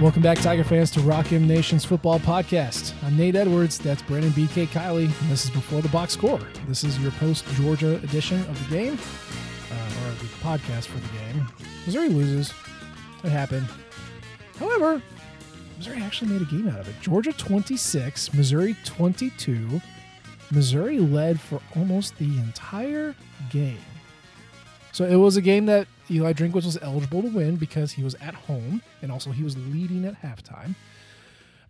Welcome back, Tiger fans, to Rock'em Nation's football podcast. I'm Nate Edwards. That's Brandon B.K. Kiley, and this is Before the Box Score. This is your post-Georgia edition of the game, or the podcast for the game. Missouri loses. It happened. However, Missouri actually made a game out of it. Georgia 26, Missouri 22. Missouri led for almost the entire game. So it was a game that Eli Drinkwitz was eligible to win because he was at home, and also he was leading at halftime.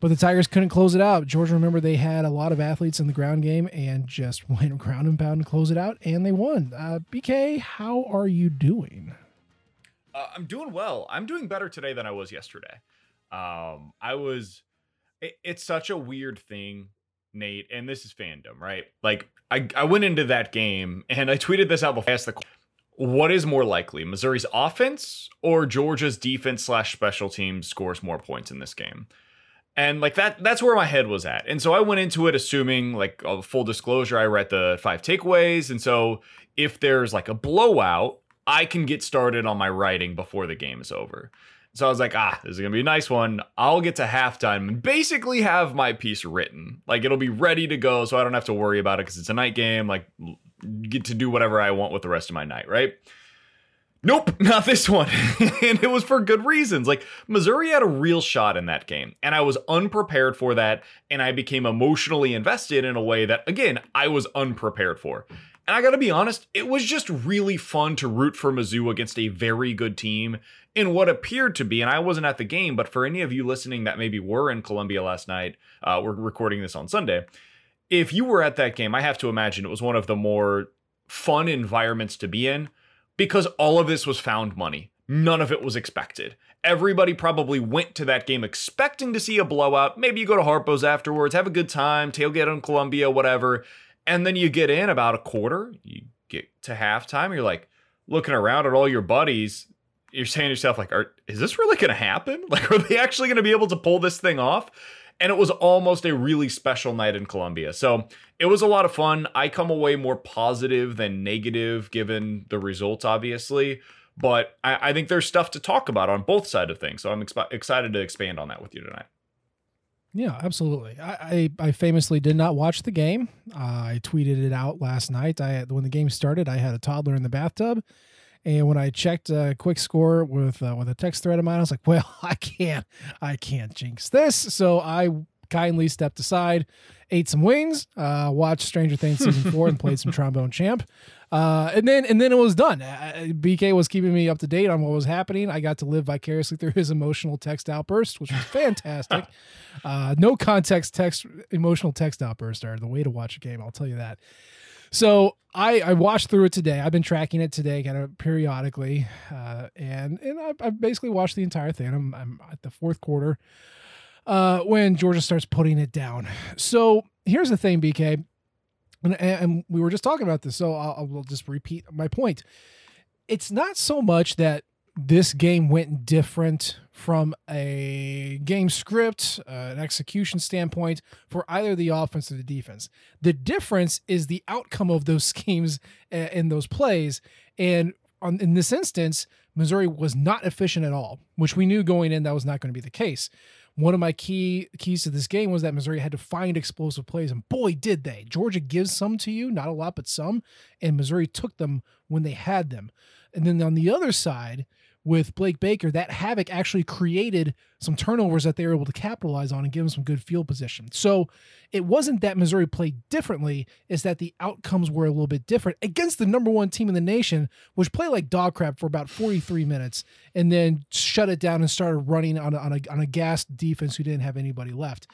But the Tigers couldn't close it out. Georgia, remember, they had a lot of athletes in the ground game and just went ground and pound to close it out, and they won. BK, how are you doing? I'm doing well. I'm doing better today than I was yesterday. It's such a weird thing, Nate, and this is fandom, right? Like, I went into that game, and I tweeted this out before I asked the question. What is more likely, Missouri's offense or Georgia's defense / special teams scores more points in this game? And like that's where my head was at. And so I went into it assuming, like, full disclosure, I read the 5 takeaways. And so if there's like a blowout, I can get started on my writing before the game is over. So I was like, this is going to be a nice one. I'll get to halftime and basically have my piece written. Like, it'll be ready to go. So I don't have to worry about it because it's a night game. Like, get to do whatever I want with the rest of my night, right? Nope, not this one. And it was for good reasons. Like, Missouri had a real shot in that game, and I was unprepared for that, and I became emotionally invested in a way that, again, I was unprepared for. And I gotta be honest, it was just really fun to root for Mizzou against a very good team in what appeared to be, and I wasn't at the game, but for any of you listening that maybe were in Columbia last night, we're recording this on Sunday. If you were at that game, I have to imagine it was one of the more fun environments to be in because all of this was found money. None of it was expected. Everybody probably went to that game expecting to see a blowout. Maybe you go to Harpo's afterwards, have a good time, tailgate on Columbia, whatever. And then you get in about a quarter, you get to halftime, you're like looking around at all your buddies. You're saying to yourself, like, is this really going to happen? Like, are they actually going to be able to pull this thing off? And it was almost a really special night in Columbia. So it was a lot of fun. I come away more positive than negative given the results, obviously. But I think there's stuff to talk about on both sides of things. So I'm excited to expand on that with you tonight. Yeah, absolutely. I famously did not watch the game. I tweeted it out last night. When the game started, I had a toddler in the bathtub. And when I checked a quick score with a text thread of mine, I was like, well, I can't jinx this. So I kindly stepped aside, ate some wings, watched Stranger Things Season 4 and played some Trombone Champ. And then it was done. BK was keeping me up to date on what was happening. I got to live vicariously through his emotional text outburst, which was fantastic. No context text, emotional text outbursts are the way to watch a game, I'll tell you that. So I watched through it today. I've been tracking it today kind of periodically. And I basically watched the entire thing. I'm at the fourth quarter when Georgia starts putting it down. So here's the thing, BK. And we were just talking about this, so I'll just repeat my point. It's not so much that this game went different from a game script, an execution standpoint for either the offense or the defense. The difference is the outcome of those schemes and those plays. And in this instance, Missouri was not efficient at all, which we knew going in that was not going to be the case. One of my keys to this game was that Missouri had to find explosive plays, and boy, did they. Georgia gives some to you, not a lot, but some, and Missouri took them when they had them. And then on the other side, with Blake Baker, that havoc actually created some turnovers that they were able to capitalize on and give them some good field position. So it wasn't that Missouri played differently, it's that the outcomes were a little bit different against the number one team in the nation, which played like dog crap for about 43 minutes and then shut it down and started running on a gassed defense who didn't have anybody left.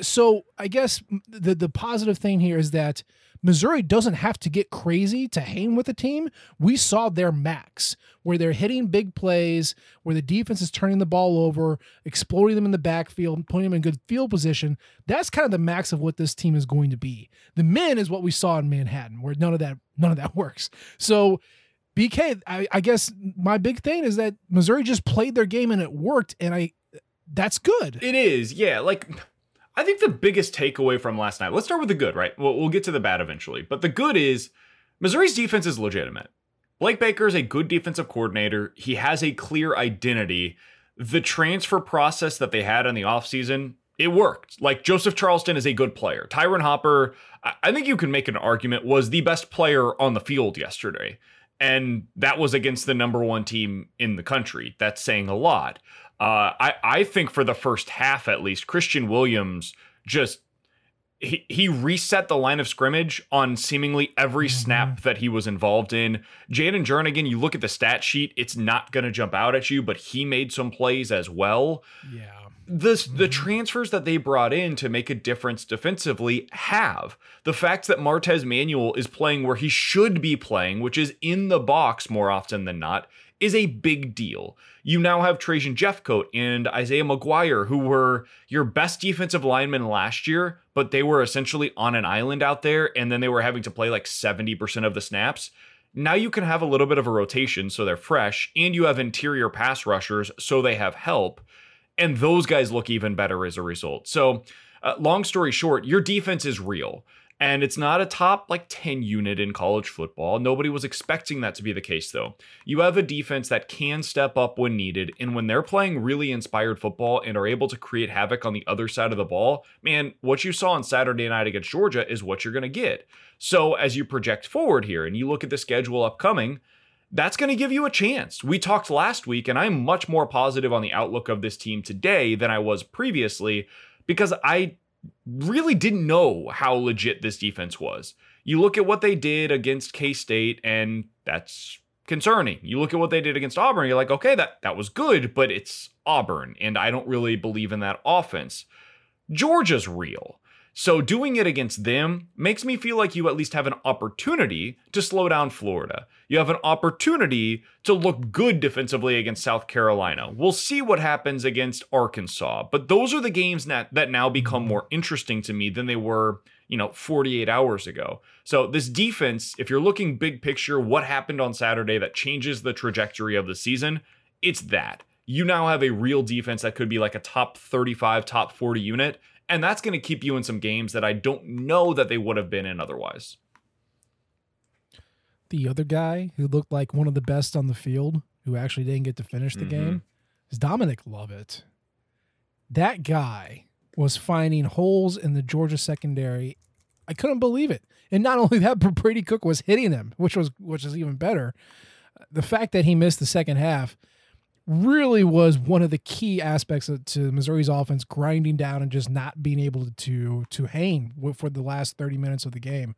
So I guess the positive thing here is that Missouri doesn't have to get crazy to hang with a team. We saw their max, where they're hitting big plays, where the defense is turning the ball over, exploding them in the backfield, putting them in good field position. That's kind of the max of what this team is going to be. The min is what we saw in Manhattan, where none of that works. So BK, I guess my big thing is that Missouri just played their game and it worked, and that's good. It is, yeah. Like, I think the biggest takeaway from last night, let's start with the good, right? We'll get to the bad eventually. But the good is Missouri's defense is legitimate. Blake Baker is a good defensive coordinator. He has a clear identity. The transfer process that they had in the offseason, it worked. Like, Joseph Charleston is a good player. Tyron Hopper, I think you can make an argument, was the best player on the field yesterday. And that was against the number one team in the country. That's saying a lot. I think for the first half, at least, Christian Williams just, he reset the line of scrimmage on seemingly every snap that he was involved in. Jaden Jernigan, you look at the stat sheet, it's not going to jump out at you, but he made some plays as well. Yeah. The transfers that they brought in to make a difference defensively have. The fact that Martez Manuel is playing where he should be playing, which is in the box more often than not, is a big deal. You now have Trajan Jeffcoat and Isaiah Maguire, who were your best defensive linemen last year, but they were essentially on an island out there, and then they were having to play like 70% of the snaps. Now you can have a little bit of a rotation, so they're fresh, and you have interior pass rushers, so they have help, and those guys look even better as a result. So, long story short, your defense is real. And it's not a top like 10 unit in college football. Nobody was expecting that to be the case, though. You have a defense that can step up when needed. And when they're playing really inspired football and are able to create havoc on the other side of the ball, man, what you saw on Saturday night against Georgia is what you're going to get. So as you project forward here and you look at the schedule upcoming, that's going to give you a chance. We talked last week, and I'm much more positive on the outlook of this team today than I was previously, because I really didn't know how legit this defense was. You look at what they did against K-State, and that's concerning. You look at what they did against Auburn, you're like, okay, that was good, but it's Auburn, and I don't really believe in that offense. Georgia's real. So doing it against them makes me feel like you at least have an opportunity to slow down Florida. You have an opportunity to look good defensively against South Carolina. We'll see what happens against Arkansas. But those are the games that now become more interesting to me than they were, 48 hours ago. So this defense, if you're looking big picture, what happened on Saturday that changes the trajectory of the season, it's that. You now have a real defense that could be like a top 35, top 40 unit. And that's going to keep you in some games that I don't know that they would have been in otherwise. The other guy who looked like one of the best on the field, who actually didn't get to finish the game, is Dominic Lovett. That guy was finding holes in the Georgia secondary. I couldn't believe it. And not only that, but Brady Cook was hitting them, which is even better. The fact that he missed the second half really was one of the key aspects to Missouri's offense grinding down and just not being able to hang for the last 30 minutes of the game.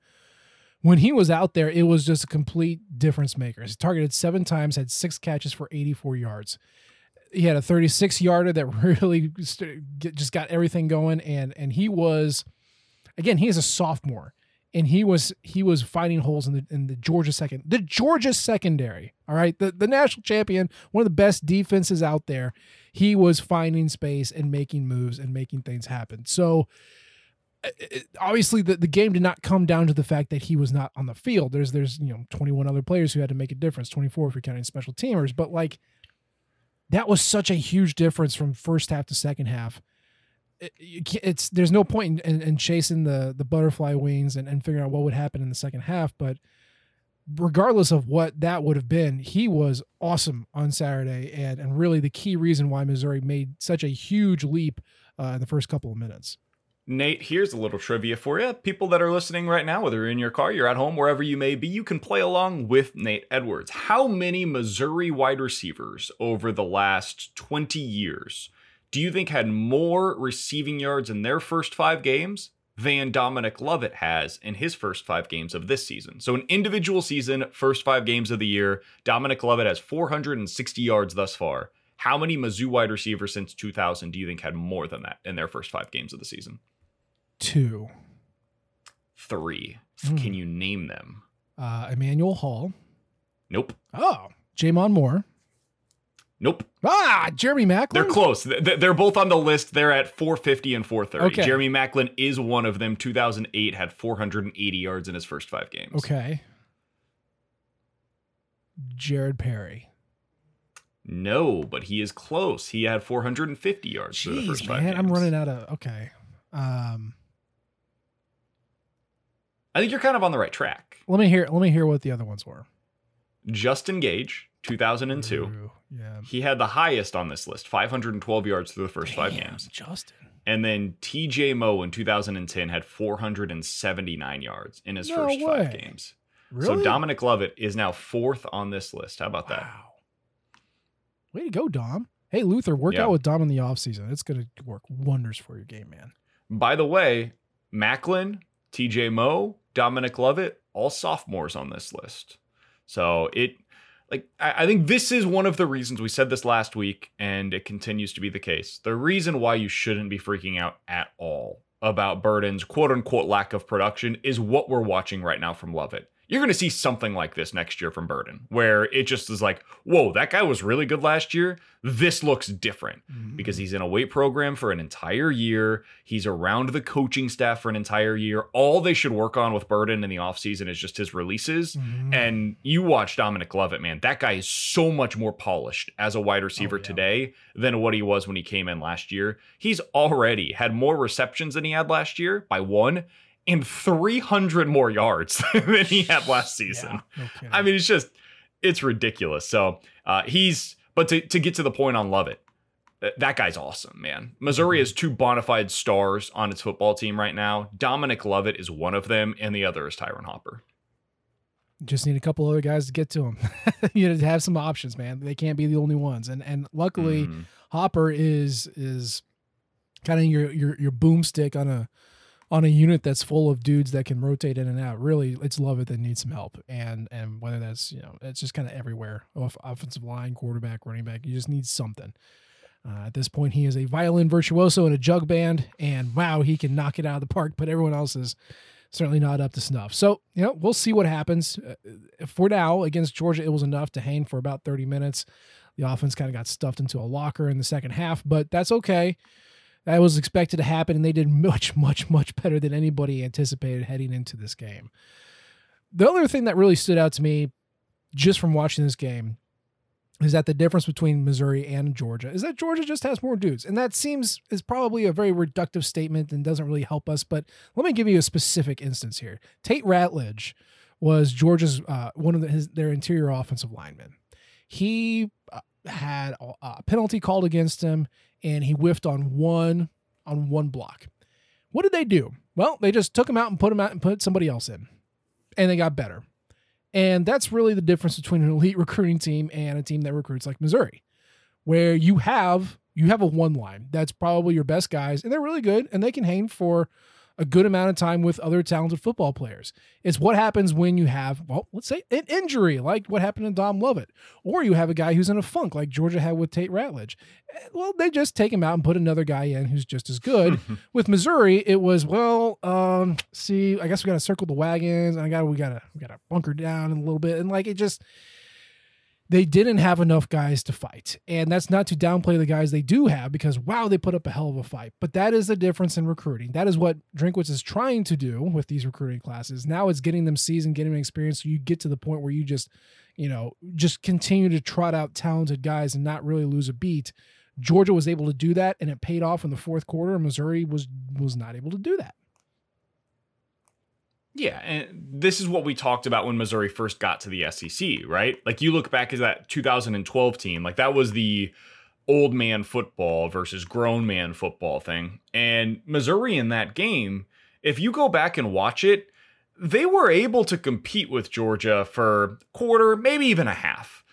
when he was out there, it was just a complete difference maker. He targeted 7 times, had 6 catches for 84 yards. He had a 36-yarder that really just got everything going, and he was, again, he is a sophomore, and he was finding holes in the Georgia secondary. All right, the national champion, one of the best defenses out there. He was finding space and making moves and making things happen. So obviously the game did not come down to the fact that he was not on the field. There's 21 other players who had to make a difference, 24 if you're counting special teamers, but like, that was such a huge difference from first half to second half. There's no point in chasing the butterfly wings and figuring out what would happen in the second half. But regardless of what that would have been, he was awesome on Saturday, and really the key reason why Missouri made such a huge leap in the first couple of minutes. Nate, here's a little trivia for you. People that are listening right now, whether you're in your car, you're at home, wherever you may be, you can play along with Nate Edwards. How many Missouri wide receivers over the last 20 years do you think had more receiving yards in their first 5 games than Dominic Lovett has in his first 5 games of this season? So an individual season, first 5 games of the year, Dominic Lovett has 460 yards thus far. How many Mizzou wide receivers since 2000 do you think had more than that in their first 5 games of the season? 2. 3. Can you name them? Emmanuel Hall. Nope. Oh, Jamon Moore. Nope. Ah, Jeremy Maclin. They're close. They're both on the list. They're at 450 and 430. Okay. Jeremy Maclin is one of them. 2008 had 480 yards in his first 5 games. Okay. Jared Perry. No, but he is close. He had 450 yards for the first 5 games. I'm running out of... Okay. I think you're kind of on the right track. Let me hear what the other ones were. Justin Gage, 2002. Ooh, yeah. He had the highest on this list, 512 yards through the first 5 games. Justin. And then TJ Moe in 2010 had 479 yards in his first 5 games. Really? So Dominic Lovett is now 4th on this list. How about that? Way to go, Dom. Hey, Luther, work out with Dom in the offseason. It's going to work wonders for your game, man. By the way, Maclin, TJ Moe, Dominic Lovett, all sophomores on this list. So I think this is one of the reasons we said this last week, and it continues to be the case. The reason why you shouldn't be freaking out at all about Burden's quote unquote lack of production is what we're watching right now from Lovett. You're going to see something like this next year from Burden, where it just is like, whoa, that guy was really good last year. This looks different because he's in a weight program for an entire year. He's around the coaching staff for an entire year. All they should work on with Burden in the offseason is just his releases. Mm-hmm. And you watch Dominic Lovett, man. That guy is so much more polished as a wide receiver today than what he was when he came in last year. He's already had more receptions than he had last year by 1. And 300 more yards than he had last season. Yeah, no, I mean, it's ridiculous. So but to get to the point on Lovett, that guy's awesome, man. Missouri has 2 bona fide stars on its football team right now. Dominic Lovett is one of them, and the other is Tyron Hopper. Just need a couple other guys to get to him. You know, to have some options, man. They can't be the only ones. And luckily, Hopper is kind of your boomstick on a unit that's full of dudes that can rotate in and out. Really, it's Lovett that needs some help. And whether that's, it's just kind of everywhere. Offensive line, quarterback, running back, you just need something. At this point, he is a violin virtuoso in a jug band, and wow, he can knock it out of the park, but everyone else is certainly not up to snuff. So, we'll see what happens. For now, against Georgia, it was enough to hang for about 30 minutes. The offense kind of got stuffed into a locker in the second half, but that's okay. That was expected to happen, and they did much, much, much better than anybody anticipated heading into this game. The other thing that really stood out to me just from watching this game is that the difference between Missouri and Georgia is that Georgia just has more dudes. And that is probably a very reductive statement and doesn't really help us, but let me give you a specific instance here. Tate Ratledge was Georgia's one of their interior offensive linemen. He had a penalty called against him, and he whiffed on one block. What did they do? Well, they just took him out and put him out and put somebody else in, and they got better. And that's really the difference between an elite recruiting team and a team that recruits like Missouri, where you have a one line that's probably your best guys, and they're really good, and they can hang for a good amount of time with other talented football players. It's what happens when you have, well, let's say an injury like what happened to Dom Lovett, or you have a guy who's in a funk like Georgia had with Tate Ratledge. Well, they just take him out and put another guy in who's just as good. With Missouri, it was, well, see, I guess we got to circle the wagons, and we got to bunker down in a little bit, and like it just. They didn't have enough guys to fight. And that's not to downplay the guys they do have, because, wow, they put up a hell of a fight. But that is the difference in recruiting. That is what Drinkwitz is trying to do with these recruiting classes. Now it's getting them seasoned, getting them experience, so you get to the point where you just continue to trot out talented guys and not really lose a beat. Georgia was able to do that, and it paid off in the fourth quarter. Missouri was not able to do that. Yeah, and this is what we talked about when Missouri first got to the SEC, right? Like, you look back at that 2012 team, like that was the old man football versus grown man football thing. And Missouri in that game, if you go back and watch it, they were able to compete with Georgia for a quarter, maybe even a half.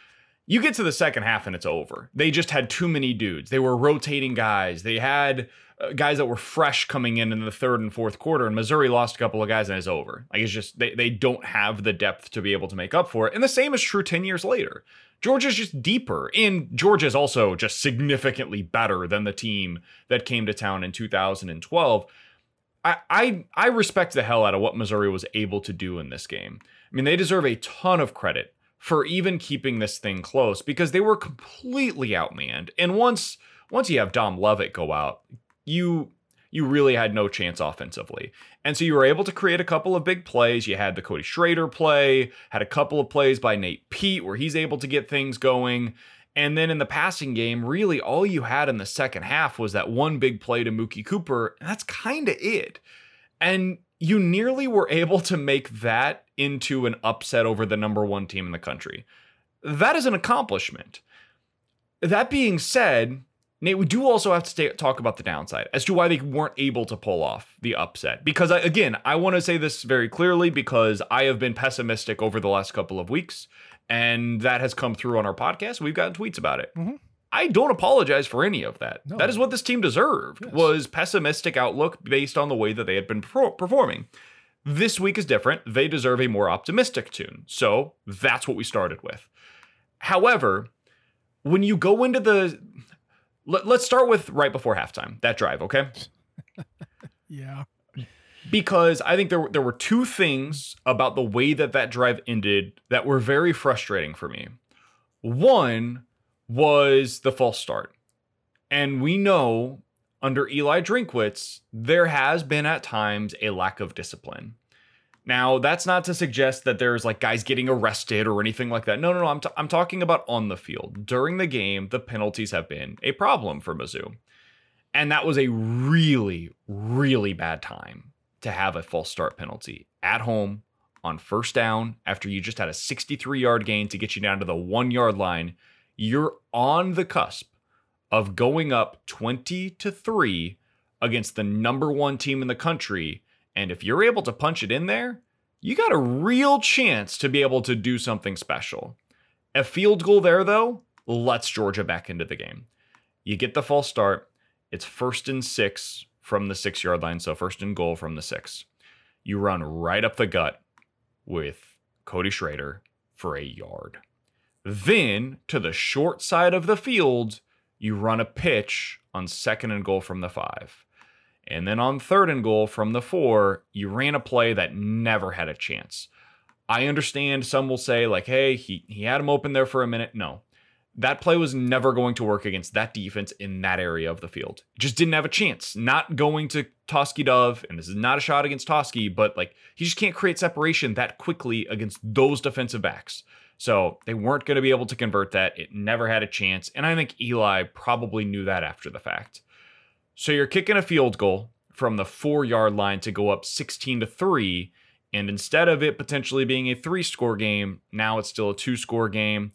You get to the second half and it's over. They just had too many dudes. They were rotating guys. They had guys that were fresh coming in the third and fourth quarter, and Missouri lost a couple of guys and it's over. Like, it's just, they don't have the depth to be able to make up for it. And the same is true 10 years later. Georgia's just deeper, and Georgia's also just significantly better than the team that came to town in 2012. I respect the hell out of what Missouri was able to do in this game. I mean, they deserve a ton of credit for even keeping this thing close, because they were completely outmanned. And once you have Dom Lovett go out, you really had no chance offensively. And so you were able to create a couple of big plays. You had the Cody Schrader play, had a couple of plays by Nate Pete where he's able to get things going. And then in the passing game, really all you had in the second half was that one big play to Mookie Cooper, and that's kind of it. And you nearly were able to make that into an upset over the number one team in the country. That is an accomplishment. That being said, Nate, we do also have to talk about the downside as to why they weren't able to pull off the upset. Because, I want to say this very clearly, because I have been pessimistic over the last couple of weeks, and that has come through on our podcast. We've gotten tweets about it. Mm-hmm. I don't apologize for any of that. No. That is what this team deserved, was pessimistic outlook based on the way that they had been performing. This week is different. They deserve a more optimistic tune. So that's what we started with. However, when you go into let's start with right before halftime, that drive, okay? Yeah. Because I think there were two things about the way that drive ended that were very frustrating for me. One was the false start. And we know under Eli Drinkwitz, there has been at times a lack of discipline. Now, that's not to suggest that there's like guys getting arrested or anything like that. No. I'm talking about on the field. During the game, the penalties have been a problem for Mizzou. And that was a really, really bad time to have a false start penalty at home on first down after you just had a 63-yard gain to get you down to the 1-yard line. You're on the cusp of going up 20-3 against the number one team in the country. And if you're able to punch it in there, you got a real chance to be able to do something special. A field goal there, though, lets Georgia back into the game. You get the false start. It's 1st and 6 from the 6-yard line. So 1st and goal from the 6. You run right up the gut with Cody Schrader for a yard. Then, to the short side of the field, you run a pitch on 2nd and goal from the 5. And then on 3rd and goal from the 4, you ran a play that never had a chance. I understand some will say, like, hey, he had him open there for a minute. No, that play was never going to work against that defense in that area of the field. It just didn't have a chance. Not going to Toski Dove, and this is not a shot against Toski, but, like, he just can't create separation that quickly against those defensive backs. So they weren't going to be able to convert that. It never had a chance. And I think Eli probably knew that after the fact. So you're kicking a field goal from the 4-yard line to go up 16-3. And instead of it potentially being a 3-score game, now it's still a 2-score game.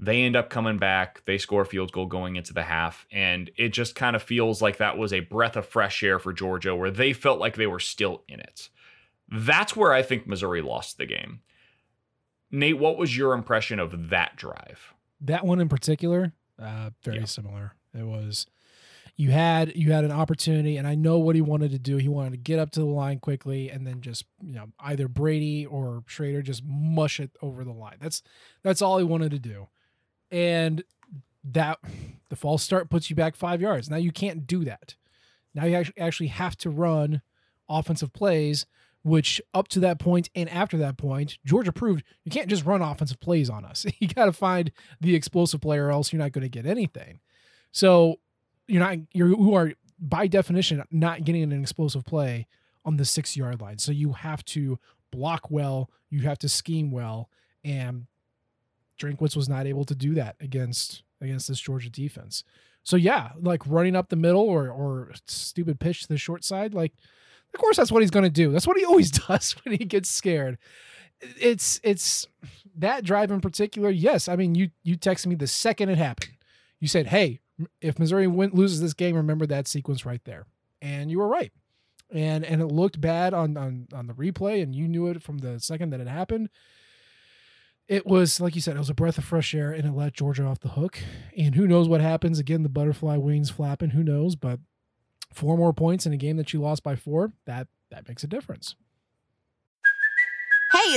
They end up coming back. They score a field goal going into the half. And it just kind of feels like that was a breath of fresh air for Georgia, where they felt like they were still in it. That's where I think Missouri lost the game. Nate, what was your impression of that drive? That one in particular, very similar. It was, You had an opportunity, and I know what he wanted to do. He wanted to get up to the line quickly, and then just, you know, either Brady or Schrader just mush it over the line. That's all he wanted to do, and the false start puts you back 5 yards. Now you can't do that. Now you actually have to run offensive plays, which up to that point and after that point, Georgia proved you can't just run offensive plays on us. You got to find the explosive player, or else you're not going to get anything. So you are by definition not getting an explosive play on the 6 yard line. So you have to block well, you have to scheme well, and Drinkwitz was not able to do that against this Georgia defense. So yeah, like running up the middle or stupid pitch to the short side, like of course that's what he's going to do. That's what he always does when he gets scared. It's that drive in particular. Yes, I mean you texted me the second it happened. You said, "Hey, if Missouri loses this game, remember that sequence right there." And you were right. And it looked bad on the replay, and you knew it from the second that it happened. It was, like you said, it was a breath of fresh air, and it let Georgia off the hook. And who knows what happens. Again, the butterfly wings flapping. Who knows? But 4 more points in a game that you lost by 4, that makes a difference. Hey,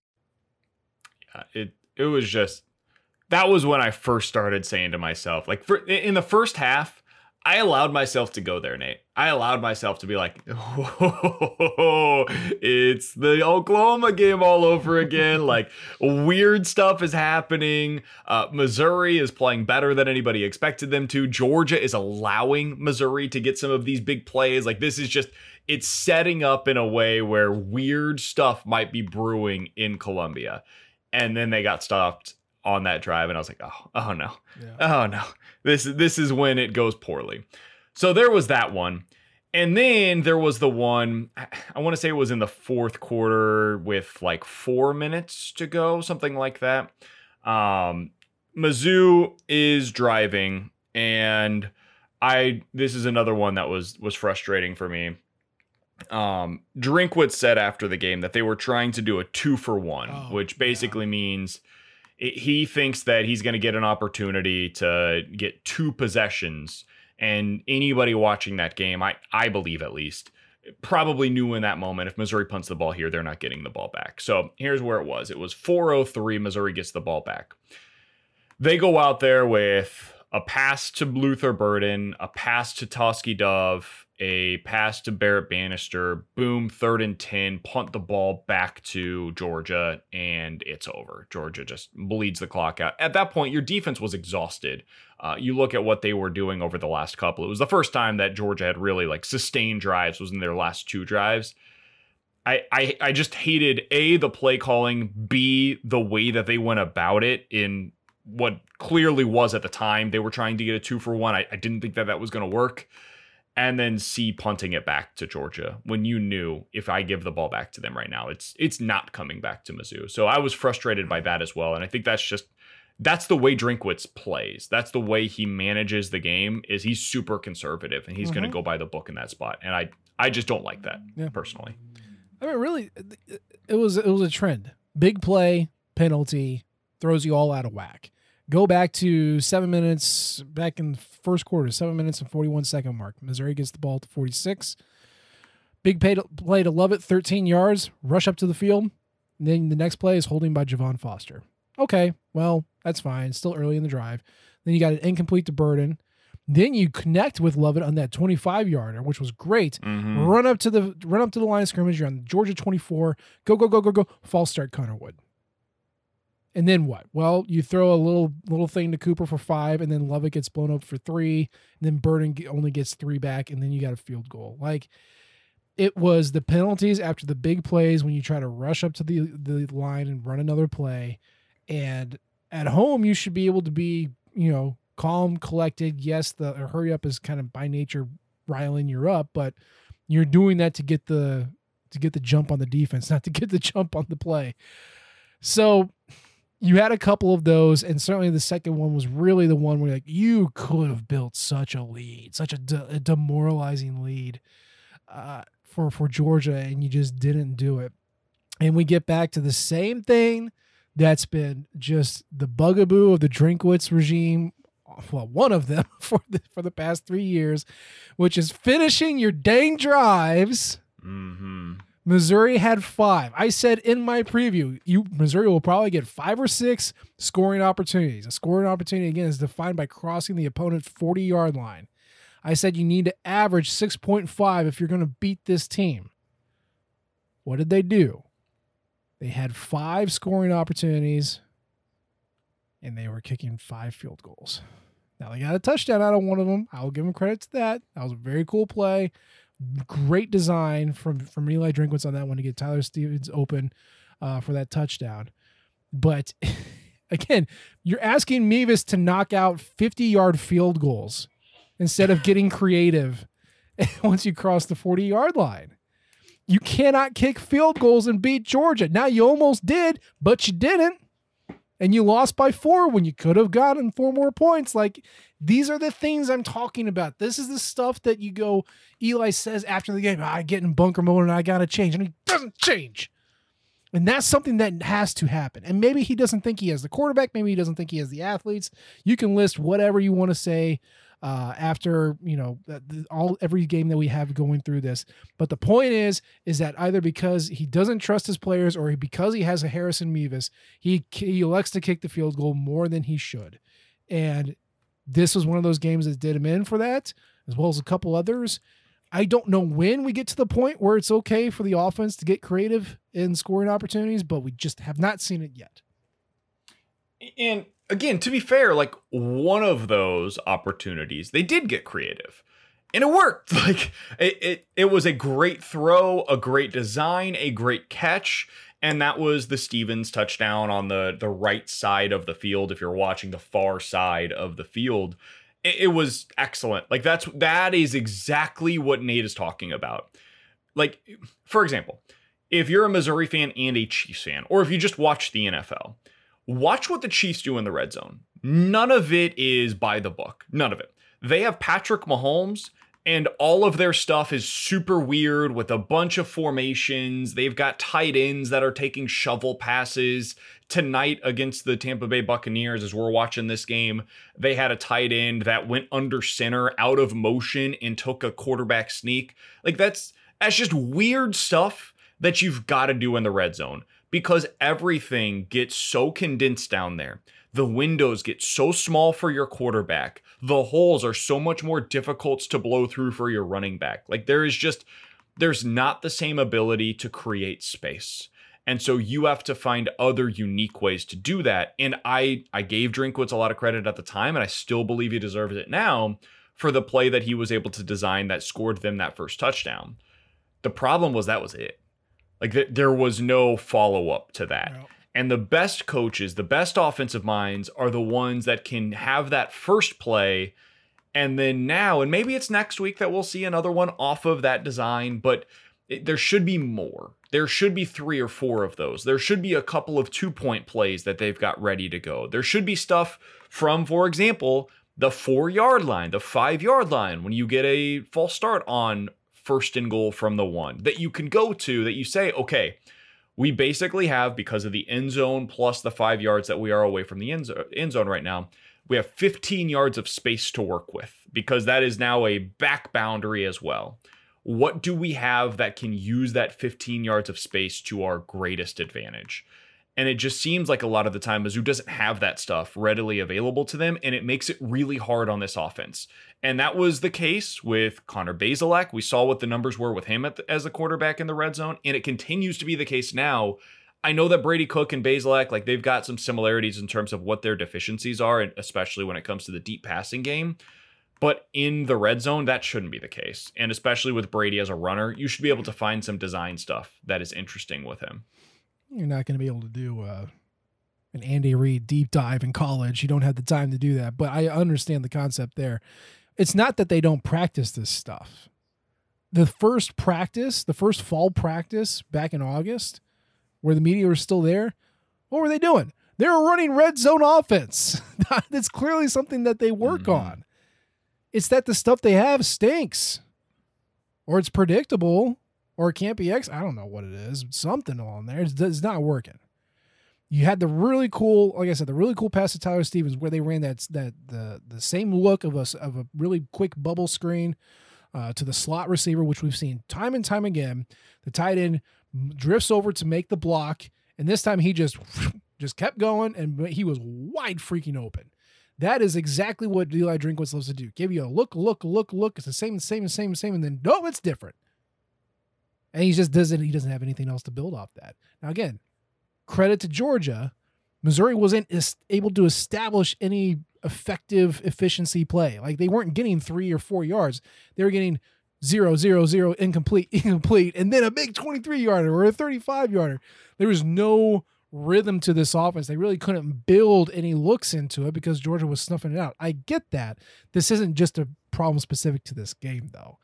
It was just, that was when I first started saying to myself, like, in the first half, I allowed myself to go there, Nate. I allowed myself to be like, oh, it's the Oklahoma game all over again. Like, weird stuff is happening. Missouri is playing better than anybody expected them to. Georgia is allowing Missouri to get some of these big plays. Like, this is just, it's setting up in a way where weird stuff might be brewing in Columbia. And then they got stopped on that drive, and I was like, oh no. Yeah. Oh no. This is when it goes poorly. So there was that one. And then there was the one, I want to say it was in the fourth quarter with like 4 minutes to go, something like that. Mizzou is driving, and this is another one that was frustrating for me. Drinkwitz said after the game that they were trying to do a 2-for-1, which basically means he thinks that he's going to get an opportunity to get 2 possessions. And anybody watching that game, I believe at least, probably knew in that moment, if Missouri punts the ball here, they're not getting the ball back. So here's where it was. It was 4:03. Missouri gets the ball back. They go out there with a pass to Luther Burden, a pass to Toski Dove, a pass to Barrett Bannister, boom, 3rd and 10, punt the ball back to Georgia, and it's over. Georgia just bleeds the clock out. At that point, your defense was exhausted. You look at what they were doing over the last couple. It was the first time that Georgia had really like sustained drives, was in their last 2 drives. I just hated, A, the play calling, B, the way that they went about it in what clearly was at the time. They were trying to get a 2-for-1. I didn't think that was going to work. And then C, punting it back to Georgia when you knew, if I give the ball back to them right now, it's not coming back to Mizzou. So I was frustrated by that as well. And I think that's the way Drinkwitz plays. That's the way he manages the game, is he's super conservative, and he's going to go by the book in that spot. And I just don't like that personally. I mean, really, it was a trend. Big play, penalty, throws you all out of whack. Go back to 7 minutes, back in the first quarter, 7 minutes and 41 second mark. Missouri gets the ball to 46. Big play to Lovett, 13 yards, rush up to the field. And then the next play is holding by Javon Foster. Okay, well, that's fine. Still early in the drive. Then you got an incomplete to Burden. Then you connect with Lovett on that 25-yarder, which was great. Mm-hmm. Run up to the line of scrimmage. You're on the Georgia 24. Go. False start, Connor Wood. And then what? Well, you throw a little thing to Cooper for 5, and then Lovett gets blown up for 3, and then Burden only gets 3 back, and then you got a field goal. Like, it was the penalties after the big plays when you try to rush up to the line and run another play. And at home, you should be able to be, calm, collected. Yes, the hurry up is kind of by nature riling you up, but you're doing that to get the jump on the defense, not to get the jump on the play. So you had a couple of those, and certainly the second one was really the one where you're like, you could have built such a lead, such a demoralizing lead for Georgia, and you just didn't do it. And we get back to the same thing that's been just the bugaboo of the Drinkwitz regime, well, one of them for the past 3 years, which is finishing your dang drives. Mm-hmm. Missouri had 5. I said in my preview, Missouri will probably get 5 or 6 scoring opportunities. A scoring opportunity, again, is defined by crossing the opponent's 40-yard line. I said you need to average 6.5 if you're going to beat this team. What did they do? They had 5 scoring opportunities, and they were kicking 5 field goals. Now, they got a touchdown out of one of them. I will give them credit to that. That was a very cool play. Great design from Eli Drinkwitz on that one to get Tyler Stevens open for that touchdown. But, again, you're asking Mevis to knock out 50-yard field goals instead of getting creative once you cross the 40-yard line. You cannot kick field goals and beat Georgia. Now, you almost did, but you didn't. And you lost by 4 when you could have gotten 4 more points. Like, these are the things I'm talking about. This is the stuff that you go, Eli says after the game, I get in bunker mode and I got to change. And he doesn't change. And that's something that has to happen. And maybe he doesn't think he has the quarterback. Maybe he doesn't think he has the athletes. You can list whatever you want to say after, every game that we have going through this. But the point is that either because he doesn't trust his players or because he has a Harrison Mevis, he elects to kick the field goal more than he should. And this was one of those games that did him in for that, as well as a couple others. I don't know when we get to the point where it's okay for the offense to get creative in scoring opportunities, but we just have not seen it yet. And again, to be fair, like one of those opportunities, they did get creative and it worked. Like it was a great throw, a great design, a great catch. And that was the Stevens touchdown on the right side of the field. If you're watching the far side of the field, it was excellent. Like that is exactly what Nate is talking about. Like, for example, if you're a Missouri fan and a Chiefs fan, or if you just watch the NFL, watch what the Chiefs do in the red zone. None of it is by the book. None of it. They have Patrick Mahomes, and all of their stuff is super weird with a bunch of formations. They've got tight ends that are taking shovel passes. Tonight against the Tampa Bay Buccaneers, as we're watching this game, they had a tight end that went under center out of motion and took a quarterback sneak. Like that's just weird stuff that you've got to do in the red zone. Because everything gets so condensed down there. The windows get so small for your quarterback. The holes are so much more difficult to blow through for your running back. Like there's not the same ability to create space. And so you have to find other unique ways to do that. And I gave Drinkwitz a lot of credit at the time, and I still believe he deserves it now for the play that he was able to design that scored them that first touchdown. The problem was that was it. Like there was no follow-up to that. No. And the best coaches, the best offensive minds are the ones that can have that first play. And then now, and maybe it's next week that we'll see another one off of that design, but there should be more. There should be 3 or 4 of those. There should be a couple of 2-point plays that they've got ready to go. There should be stuff from, for example, the 4-yard line, the 5-yard line, when you get a false start on first and goal from the 1 that you can go to, that you say, okay, we basically have, because of the end zone plus the 5 yards that we are away from the end zone right now, we have 15 yards of space to work with, because that is now a back boundary as well. What do we have that can use that 15 yards of space to our greatest advantage? And it just seems like a lot of the time Mizzou doesn't have that stuff readily available to them, and it makes it really hard on this offense. And that was the case with Connor Bazelak. We saw what the numbers were with him as the quarterback in the red zone, and it continues to be the case now. I know that Brady Cook and Bazelak, like, they've got some similarities in terms of what their deficiencies are, and especially when it comes to the deep passing game. But in the red zone, that shouldn't be the case. And especially with Brady as a runner, you should be able to find some design stuff that is interesting with him. You're not going to be able to do an Andy Reid deep dive in college. You don't have the time to do that. But I understand the concept there. It's not that they don't practice this stuff. The first fall practice back in August, where the media was still there, what were they doing? They were running red zone offense. That's clearly something that they work on. It's that the stuff they have stinks, or it's predictable, or it can't be I don't know what it is. Something on there. It's not working. You had the really cool, like I said, the really cool pass to Tyler Stevens where they ran the same look of a really quick bubble screen to the slot receiver, which we've seen time and time again. The tight end drifts over to make the block, and this time he just kept going, and he was wide freaking open. That is exactly what Eli Drinkwitz loves to do. Give you a look. It's the same, and then no, it's different. And he just doesn't. He doesn't have anything else to build off that. Now, again, credit to Georgia, Missouri wasn't able to establish any effective efficiency play. Like, they weren't getting 3 or 4 yards. They were getting 0, 0, 0, incomplete, and then a big 23-yarder or a 35-yarder. There was no rhythm to this offense. They really couldn't build any looks into it because Georgia was snuffing it out. I get that. This isn't just a problem specific to this game, though.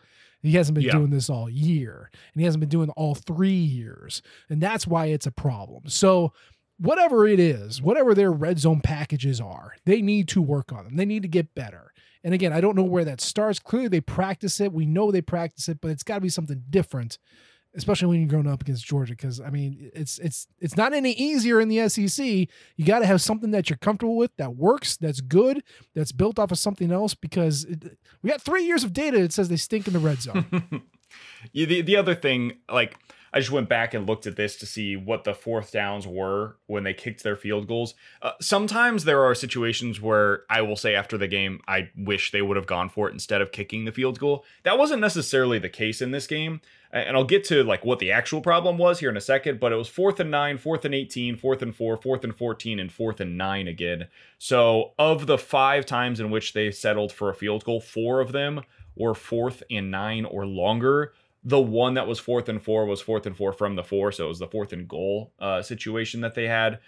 He hasn't been doing this all year, and he hasn't been doing it all 3 years, and that's why it's a problem. So whatever it is, whatever their red zone packages are, they need to work on them. They need to get better. And again, I don't know where that starts. Clearly they practice it. We know they practice it, but it's got to be something different, especially when you're growing up against Georgia, because, I mean, it's not any easier in the SEC. You got to have something that you're comfortable with, that works, that's good, that's built off of something else, because we got 3 years of data that says they stink in the red zone. The other thing, like, I just went back and looked at this to see what the fourth downs were when they kicked their field goals. Sometimes there are situations where I will say after the game, I wish they would have gone for it instead of kicking the field goal. That wasn't necessarily the case in this game. And I'll get to like what the actual problem was here in a second, but it was 4th and 9, 4th and 18, 4th and 4, 4th and 14, and 4th and 9 again. So of the 5 times in which they settled for a field goal, 4 of them were 4th and 9 or longer. The one that was 4th and 4 was 4th and 4 from the 4. So it was the 4th and goal situation that they had.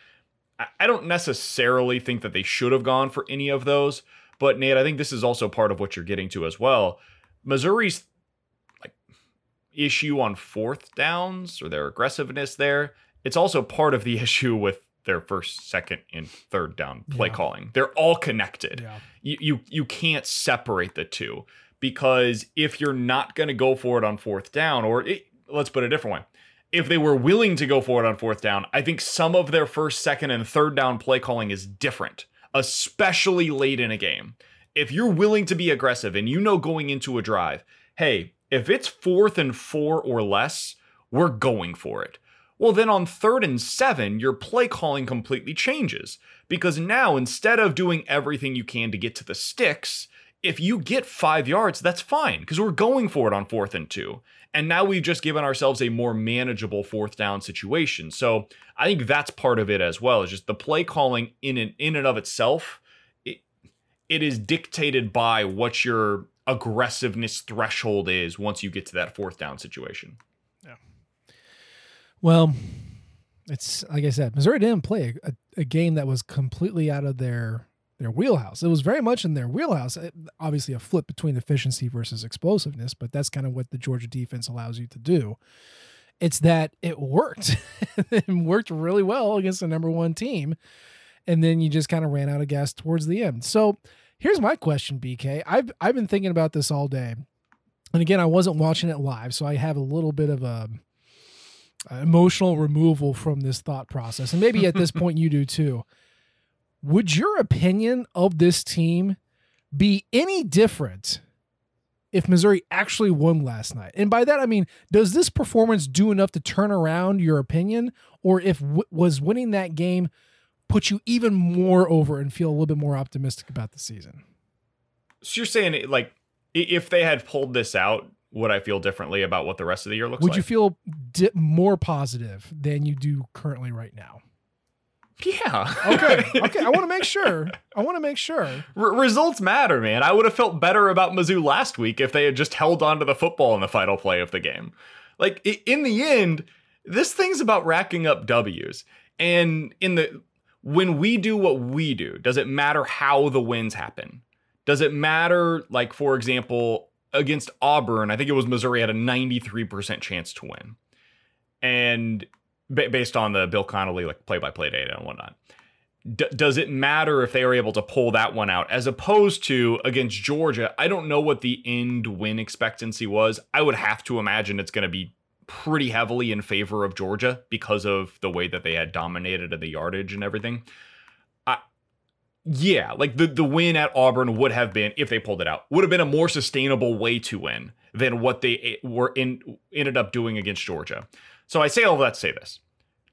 I don't necessarily think that they should have gone for any of those, but Nate, I think this is also part of what you're getting to as well. Missouri's like issue on fourth downs or their aggressiveness there, it's also part of the issue with their first, second, and third down play calling. They're all connected. Yeah. You can't separate the two. Because if you're not going to go for it on fourth down, or let's put it a different way, if they were willing to go for it on fourth down, I think some of their first, second, and third down play calling is different, especially late in a game. If you're willing to be aggressive and you know going into a drive, hey, if it's 4th and 4 or less, we're going for it. Well, then on 3rd and 7, your play calling completely changes, because now instead of doing everything you can to get to the sticks, if you get 5 yards, that's fine, because we're going for it on 4th and 2. And now we've just given ourselves a more manageable fourth down situation. So I think that's part of it as well, is just the play calling in and of itself. It is dictated by what your aggressiveness threshold is once you get to that fourth down situation. Yeah. Well, it's like I said, Missouri didn't play a game that was completely out of their wheelhouse. It was very much in their wheelhouse. Obviously a flip between efficiency versus explosiveness, but that's kind of what the Georgia defense allows you to do. It's that it worked. It worked really well against the number 1 team. And then you just kind of ran out of gas towards the end. So here's my question, BK. I've been thinking about this all day. And again, I wasn't watching it live, so I have a little bit of a emotional removal from this thought process. And maybe at this point you do too. Would your opinion of this team be any different if Missouri actually won last night? And by that, I mean, does this performance do enough to turn around your opinion? Or if was winning that game put you even more over and feel a little bit more optimistic about the season? So you're saying, like, if they had pulled this out, would I feel differently about what the rest of the year looks like? Would you feel more positive than you do currently right now? Yeah. Okay. I want to make sure. Results matter, man. I would have felt better about Mizzou last week if they had just held on to the football in the final play of the game. Like, in the end, this thing's about racking up W's. And when we do what we do, does it matter how the wins happen? Does it matter, like, for example, against Auburn, I think it was Missouri had a 93% chance to win. And based on the Bill Connolly, like, play-by-play data and whatnot. Does it matter if they were able to pull that one out? As opposed to against Georgia, I don't know what the end win expectancy was. I would have to imagine it's going to be pretty heavily in favor of Georgia because of the way that they had dominated at the yardage and everything. Yeah, like the win at Auburn would have been, if they pulled it out, would have been a more sustainable way to win than what they were ended up doing against Georgia. So I say all that to say this.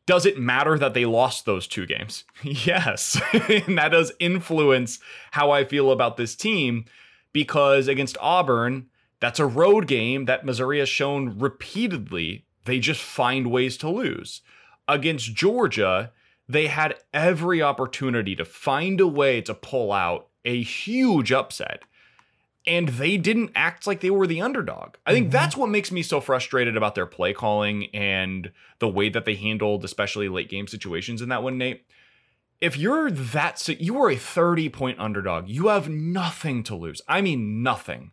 Does it matter that they lost those two games? Yes. And that does influence how I feel about this team, because against Auburn, that's a road game that Missouri has shown repeatedly they just find ways to lose. Against Georgia, they had every opportunity to find a way to pull out a huge upset, and they didn't act like they were the underdog. I think that's what makes me so frustrated about their play calling and the way that they handled, especially late game situations in that one, Nate. If you're you are a 30-point underdog, you have nothing to lose. I mean, nothing.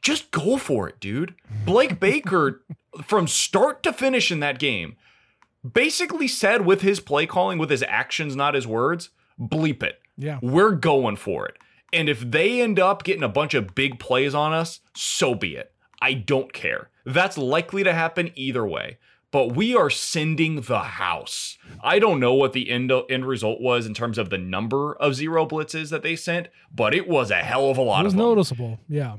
Just go for it, dude. Blake Baker, from start to finish in that game, basically said with his play calling, with his actions, not his words, bleep it. Yeah, we're going for it. And if they end up getting a bunch of big plays on us, so be it. I don't care. That's likely to happen either way. But we are sending the house. I don't know what the end result was in terms of the number of zero blitzes that they sent, but it was a hell of a lot of them. It was noticeable, yeah.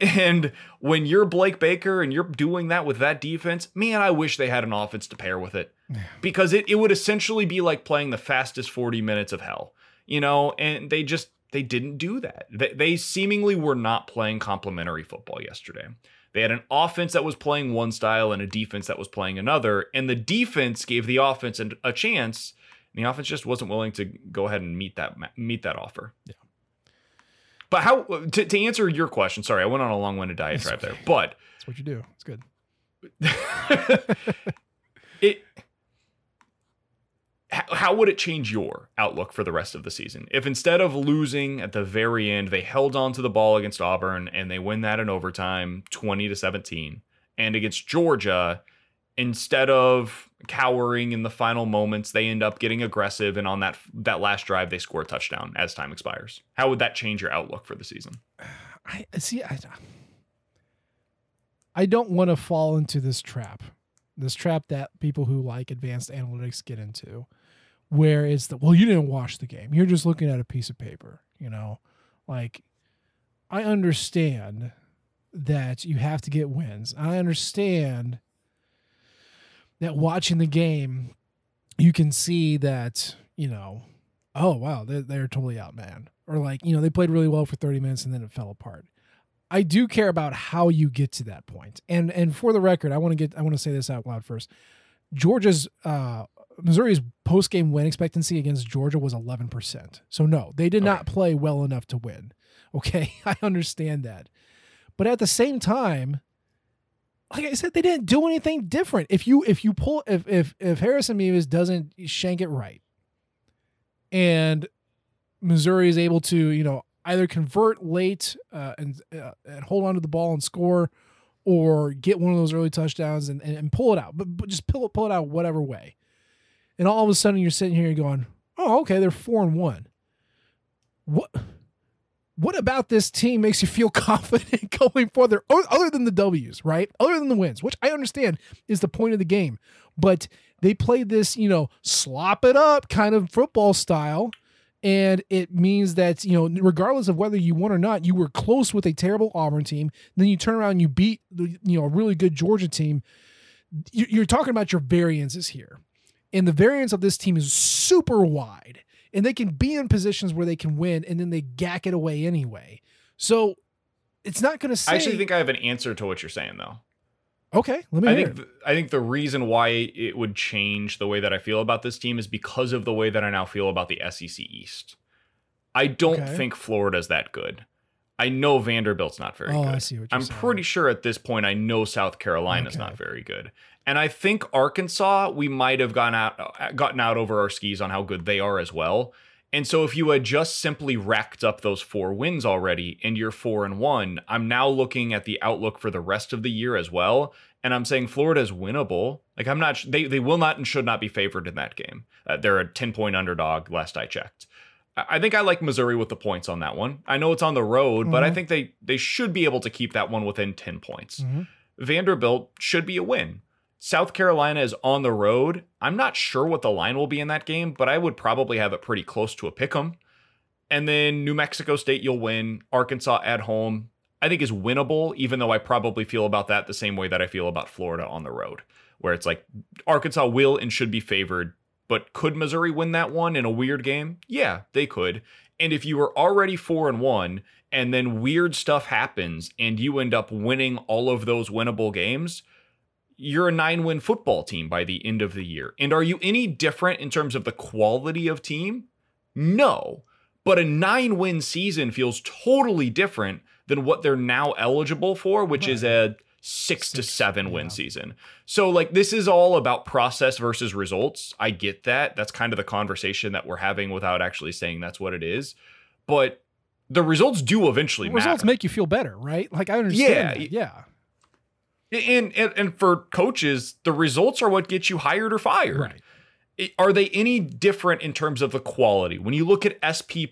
And when you're Blake Baker and you're doing that with that defense, man, I wish they had an offense to pair with it, because it would essentially be like playing the fastest 40 minutes of hell, you know, and they didn't do that. They seemingly were not playing complementary football yesterday. They had an offense that was playing one style and a defense that was playing another, and the defense gave the offense a chance, and the offense just wasn't willing to go ahead and meet that offer. Yeah. But how to answer your question? Sorry, I went on a long-winded diatribe there. But that's what you do. It's good. How would it change your outlook for the rest of the season if, instead of losing at the very end, they held on to the ball against Auburn and they win that in overtime, 20-17, and against Georgia, instead of cowering in the final moments, they end up getting aggressive, and on that last drive, they score a touchdown as time expires? How would that change your outlook for the season? I don't want to fall into this trap that people who like advanced analytics get into, where it's you didn't watch the game. You're just looking at a piece of paper, you know? Like, I understand that you have to get wins. I understand that watching the game, you can see that, you know, oh, wow, they're totally outmanned. Or, like, you know, they played really well for 30 minutes and then it fell apart. I do care about how you get to that point. And for the record, I want to say this out loud first. Missouri's post-game win expectancy against Georgia was 11%. So, no, they did not play well enough to win. Okay, I understand that. But at the same time, like I said, they didn't do anything different. If Harrison Meeves doesn't shank it right, and Missouri is able to, you know, either convert late and hold onto the ball and score, or get one of those early touchdowns and pull it out, but just pull it out whatever way, and all of a sudden you're sitting here going, oh, okay, they're 4-1. What about this team makes you feel confident going further, other than the W's, right? Other than the wins, which I understand is the point of the game. But they played this, you know, slop it up kind of football style, And it means that, you know, regardless of whether you won or not, you were close with a terrible Auburn team. Then you turn around and you beat, you know, a really good Georgia team. You're talking about your variances here. And the variance of this team is super wide. And they can be in positions where they can win, and then they gack it away anyway. So it's not going to say... I actually think I have an answer to what you're saying, though. Okay, let me hear it. I think the reason why it would change the way that I feel about this team is because of the way that I now feel about the SEC East. I don't think Florida's that good. I know Vanderbilt's not very good. I see what you're saying. I'm pretty sure at this point I know South Carolina's not very good. And I think Arkansas, we might have gotten out over our skis on how good they are as well. And so if you had just simply racked up those 4 wins already and you're 4-1, I'm now looking at the outlook for the rest of the year as well. And I'm saying Florida is winnable. Like I'm not, they will not and should not be favored in that game. They're a 10-point underdog last I checked. I think I like Missouri with the points on that one. I know it's on the road, but I think they should be able to keep that one within 10 points. Vanderbilt should be a win. South Carolina is on the road. I'm not sure what the line will be in that game, but I would probably have it pretty close to a pick'em. And then New Mexico State, you'll win. Arkansas at home, I think is winnable, even though I probably feel about that the same way that I feel about Florida on the road, where it's like Arkansas will and should be favored. But could Missouri win that one in a weird game? Yeah, they could. And if you were already 4-1 and then weird stuff happens and you end up winning all of those winnable games, you're a 9-win football team by the end of the year. And are you any different in terms of the quality of team? No, but a 9-win season feels totally different than what they're now eligible for, which is a 6 to 7 win season. So like, this is all about process versus results. I get that. That's kind of the conversation that we're having without actually saying that's what it is. But the results do eventually matter. Results make you feel better, right? Like I understand. Yeah. And for coaches, the results are what gets you hired or fired. Right. Are they any different in terms of the quality? When you look at SP+,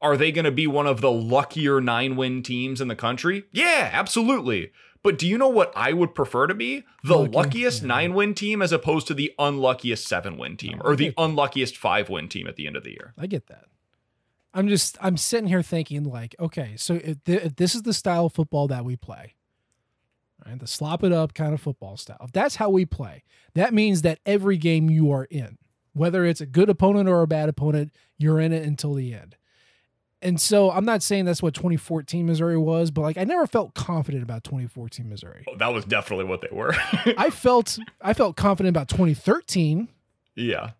are they going to be one of the luckier 9-win teams in the country? Yeah, absolutely. But do you know what I would prefer to be? The luckiest 9-win team as opposed to the unluckiest 7-win team or the unluckiest 5-win team at the end of the year. I get that. I'm sitting here thinking like, okay, so if this is the style of football that we play, right, the slop it up kind of football style. If that's how we play, that means that every game you are in, whether it's a good opponent or a bad opponent, you're in it until the end. And so I'm not saying that's what 2014 Missouri was, but like I never felt confident about 2014 Missouri. Oh, that was definitely what they were. I felt confident about 2013. Yeah.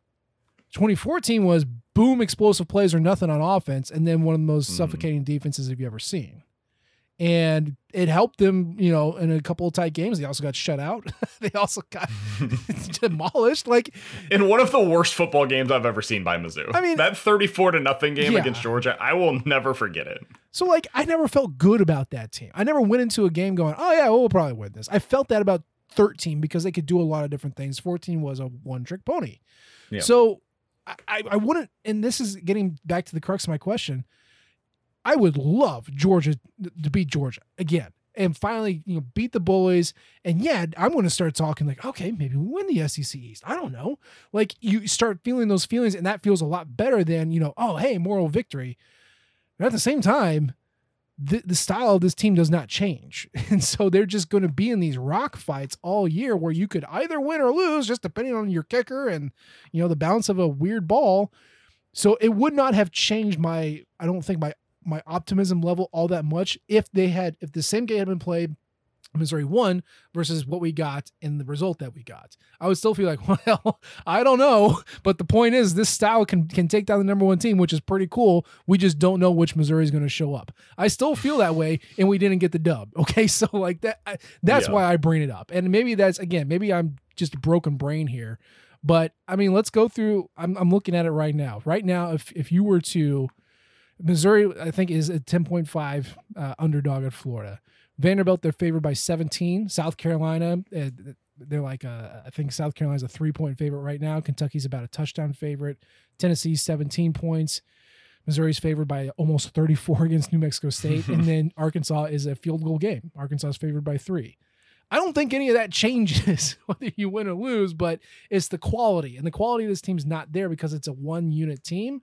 2014 was boom, explosive plays or nothing on offense, and then one of the most suffocating defenses you've ever seen. And it helped them, you know, in a couple of tight games. They also got shut out. They also got demolished. Like in one of the worst football games I've ever seen by Mizzou. I mean, that 34-0 game against Georgia, I will never forget it. So like, I never felt good about that team. I never went into a game going, oh yeah, we'll probably win this. I felt that about 13 because they could do a lot of different things. 14 was a one-trick pony. Yeah. So I wouldn't, and this is getting back to the crux of my question, I would love Georgia to beat Georgia again and finally, you know, beat the bullies. And yeah, I'm going to start talking like, okay, maybe we win the SEC East. I don't know. Like you start feeling those feelings and that feels a lot better than, you know, oh, hey, moral victory. But at the same time, the style of this team does not change. And so they're just going to be in these rock fights all year where you could either win or lose just depending on your kicker and, you know, the bounce of a weird ball. So it would not have changed my optimism level all that much if the same game had been played, Missouri won versus what we got and the result that we got. I would still feel like, well, I don't know. But the point is this style can take down the number 1 team, which is pretty cool. We just don't know which Missouri is going to show up. I still feel that way. And we didn't get the dub. Okay. So like that's why I bring it up. And maybe maybe I'm just a broken brain here, but I mean, let's go through, I'm looking at it right now. Right now, if you were to, Missouri, I think, is a 10.5 underdog at Florida. Vanderbilt, they're favored by 17. South Carolina, they're like, I think South Carolina's a 3-point favorite right now. Kentucky's about a touchdown favorite. Tennessee's 17 points. Missouri's favored by almost 34 against New Mexico State. And then Arkansas is a field goal game. Arkansas's favored by 3. I don't think any of that changes whether you win or lose, but it's the quality. And the quality of this team's not there because it's a one-unit team.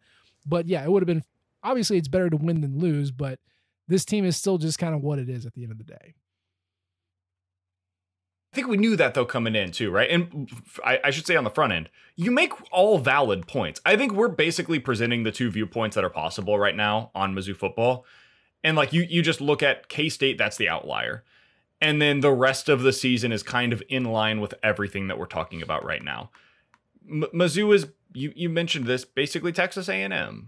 But yeah, it would have been, obviously it's better to win than lose, but this team is still just kind of what it is at the end of the day. I think we knew that, though, coming in, too, right? And I should say on the front end, you make all valid points. I think we're basically presenting the two viewpoints that are possible right now on Mizzou football. And, like, you just look at K-State, that's the outlier. And then the rest of the season is kind of in line with everything that we're talking about right now. Mizzou is, you mentioned this, basically Texas A&M.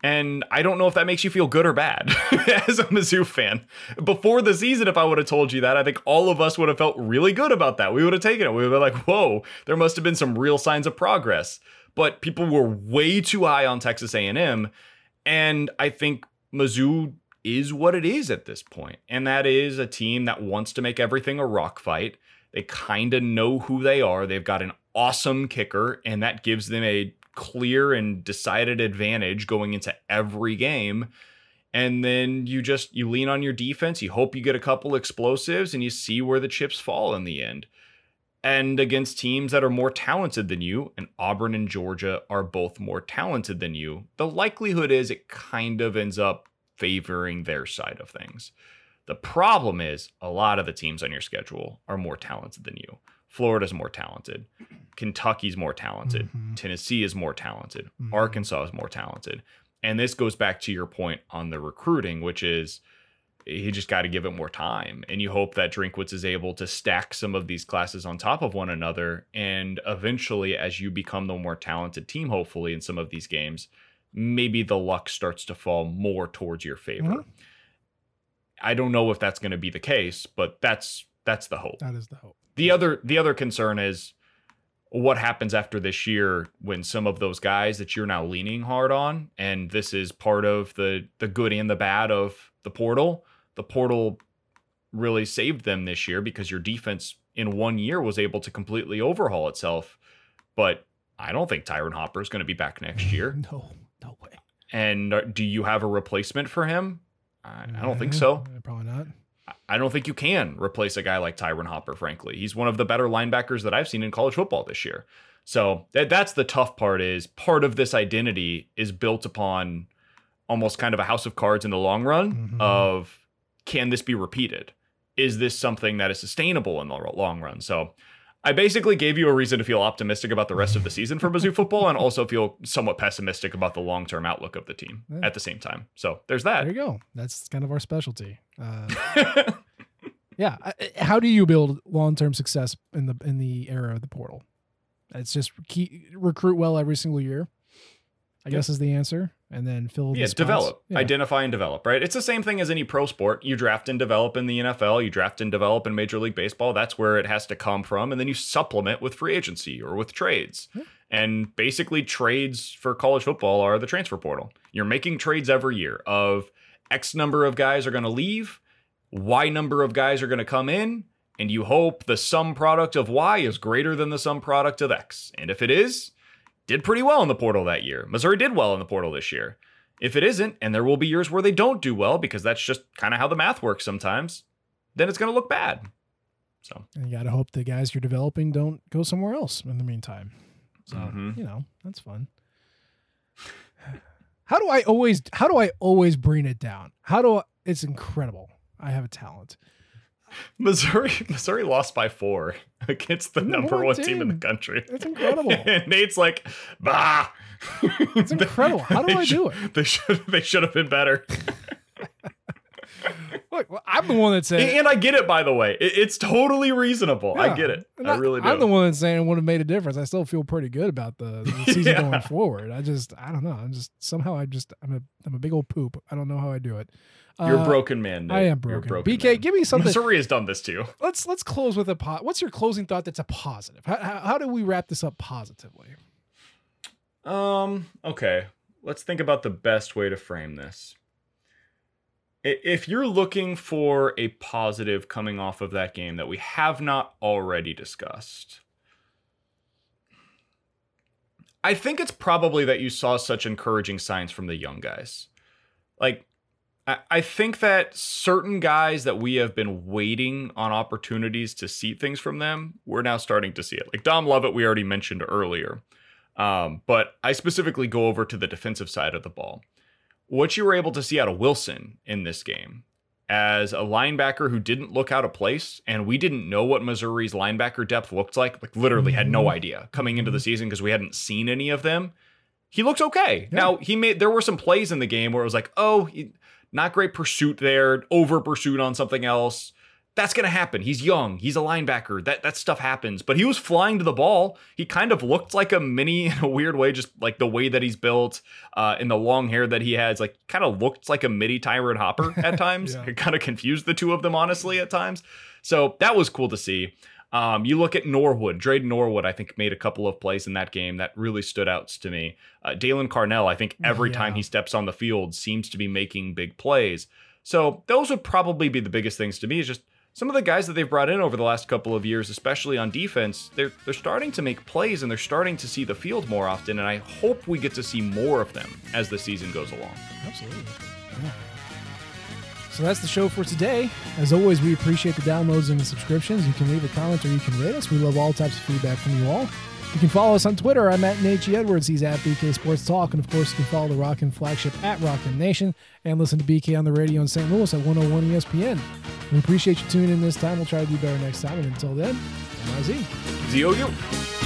And I don't know if that makes you feel good or bad as a Mizzou fan. Before the season, if I would have told you that, I think all of us would have felt really good about that. We would have taken it. We would have been like, whoa, there must have been some real signs of progress. But people were way too high on Texas A&M. And I think Mizzou is what it is at this point. And that is a team that wants to make everything a rock fight. They kind of know who they are. They've got an awesome kicker, and that gives them a clear and decided advantage going into every game. And then you lean on your defense. You hope you get a couple explosives and you see where the chips fall in the end. And against teams that are more talented than you, and Auburn and Georgia are both more talented than you, the likelihood is it kind of ends up favoring their side of things. The problem is a lot of the teams on your schedule are more talented than you. Florida's more talented. Kentucky's more talented. Mm-hmm. Tennessee is more talented. Mm-hmm. Arkansas is more talented. And this goes back to your point on the recruiting, which is you just got to give it more time. And you hope that Drinkwitz is able to stack some of these classes on top of one another. And eventually, as you become the more talented team, hopefully in some of these games, maybe the luck starts to fall more towards your favor. Mm-hmm. I don't know if that's going to be the case, but that's the hope. That is the hope. The other concern is what happens after this year when some of those guys that you're now leaning hard on, and this is part of the good and the bad of the portal. The portal really saved them this year because your defense in 1 year was able to completely overhaul itself. But I don't think Tyron Hopper is going to be back next year. No way. And do you have a replacement for him? I don't think so. Probably not. I don't think you can replace a guy like Tyron Hopper, frankly. He's one of the better linebackers that I've seen in college football this year. So that's the tough part, is part of this identity is built upon almost kind of a house of cards in the long run, mm-hmm. of can this be repeated? Is this something that is sustainable in the long run? So I basically gave you a reason to feel optimistic about the rest of the season for Mizzou football, and also feel somewhat pessimistic about the long-term outlook of the team at the same time. So there's that. There you go. That's kind of our specialty. Yeah. How do you build long-term success in the era of the portal? It's just recruit well every single year, I guess, is the answer. And then fill the spots. Develop, identify and develop, right? It's the same thing as any pro sport. You draft and develop in the NFL. You draft and develop in Major League Baseball. That's where it has to come from. And then you supplement with free agency or with trades. Yeah. And basically trades for college football are the transfer portal. You're making trades every year of X number of guys are going to leave, Y number of guys are going to come in, and you hope the sum product of Y is greater than the sum product of X. And if it is, did pretty well in the portal that year. Missouri did well in the portal this year. If it isn't, and there will be years where they don't do well, because that's just kind of how the math works sometimes, then it's going to look bad. So, and you got to hope the guys you're developing don't go somewhere else in the meantime. So, You know, that's fun. How do I always bring it down? It's incredible. I have a talent. Missouri lost by 4 against the number one team in the country. It's incredible. And Nate's like, bah. It's incredible. How do I do it? They should have been better. Look, well, I'm the one that's saying, and I get it, by the way. It's totally reasonable. Yeah, I get it. I really do. I'm the one that's saying it would have made a difference. I still feel pretty good about the season going forward. I don't know. I'm a big old poop. I don't know how I do it. You're a broken man, Nate. I am broken. BK, give me something. Missouri has done this too. Let's close with what's your closing thought that's a positive? How do we wrap this up positively? Okay. Let's think about the best way to frame this. If you're looking for a positive coming off of that game that we have not already discussed, I think it's probably that you saw such encouraging signs from the young guys. Like, I think that certain guys that we have been waiting on opportunities to see things from them, we're now starting to see it. Like Dom Lovett, we already mentioned earlier. But I specifically go over to the defensive side of the ball. What you were able to see out of Wilson in this game as a linebacker who didn't look out of place, and we didn't know what Missouri's linebacker depth looked like literally had no idea coming into the season because we hadn't seen any of them. He looked okay. Yeah. Now, there were some plays in the game where it was like, oh, not great pursuit there, over pursuit on something else. That's going to happen. He's young. He's a linebacker. That stuff happens. But he was flying to the ball. He kind of looked like a mini in a weird way, just like the way that he's built and the long hair that he has, like kind of looked like a mini Tyron Hopper at times. Yeah. It kind of confused the two of them, honestly, at times. So that was cool to see. You look at Norwood. Drayden Norwood, I think, made a couple of plays in that game that really stood out to me. Dalen Carnell, I think every time he steps on the field, seems to be making big plays. So those would probably be the biggest things to me, is just some of the guys that they've brought in over the last couple of years, especially on defense, they're starting to make plays and they're starting to see the field more often, and I hope we get to see more of them as the season goes along. Absolutely. Yeah. So that's the show for today. As always, we appreciate the downloads and the subscriptions. You can leave a comment or you can rate us. We love all types of feedback from you all. You can follow us on Twitter. I'm at Nate G. Edwards. He's at BK Sports Talk. And, of course, you can follow the Rockin' flagship at Rockin' Nation and listen to BK on the radio in St. Louis at 101 ESPN. We appreciate you tuning in this time. We'll try to do better next time. And until then, I'm IZ. Z-O-U.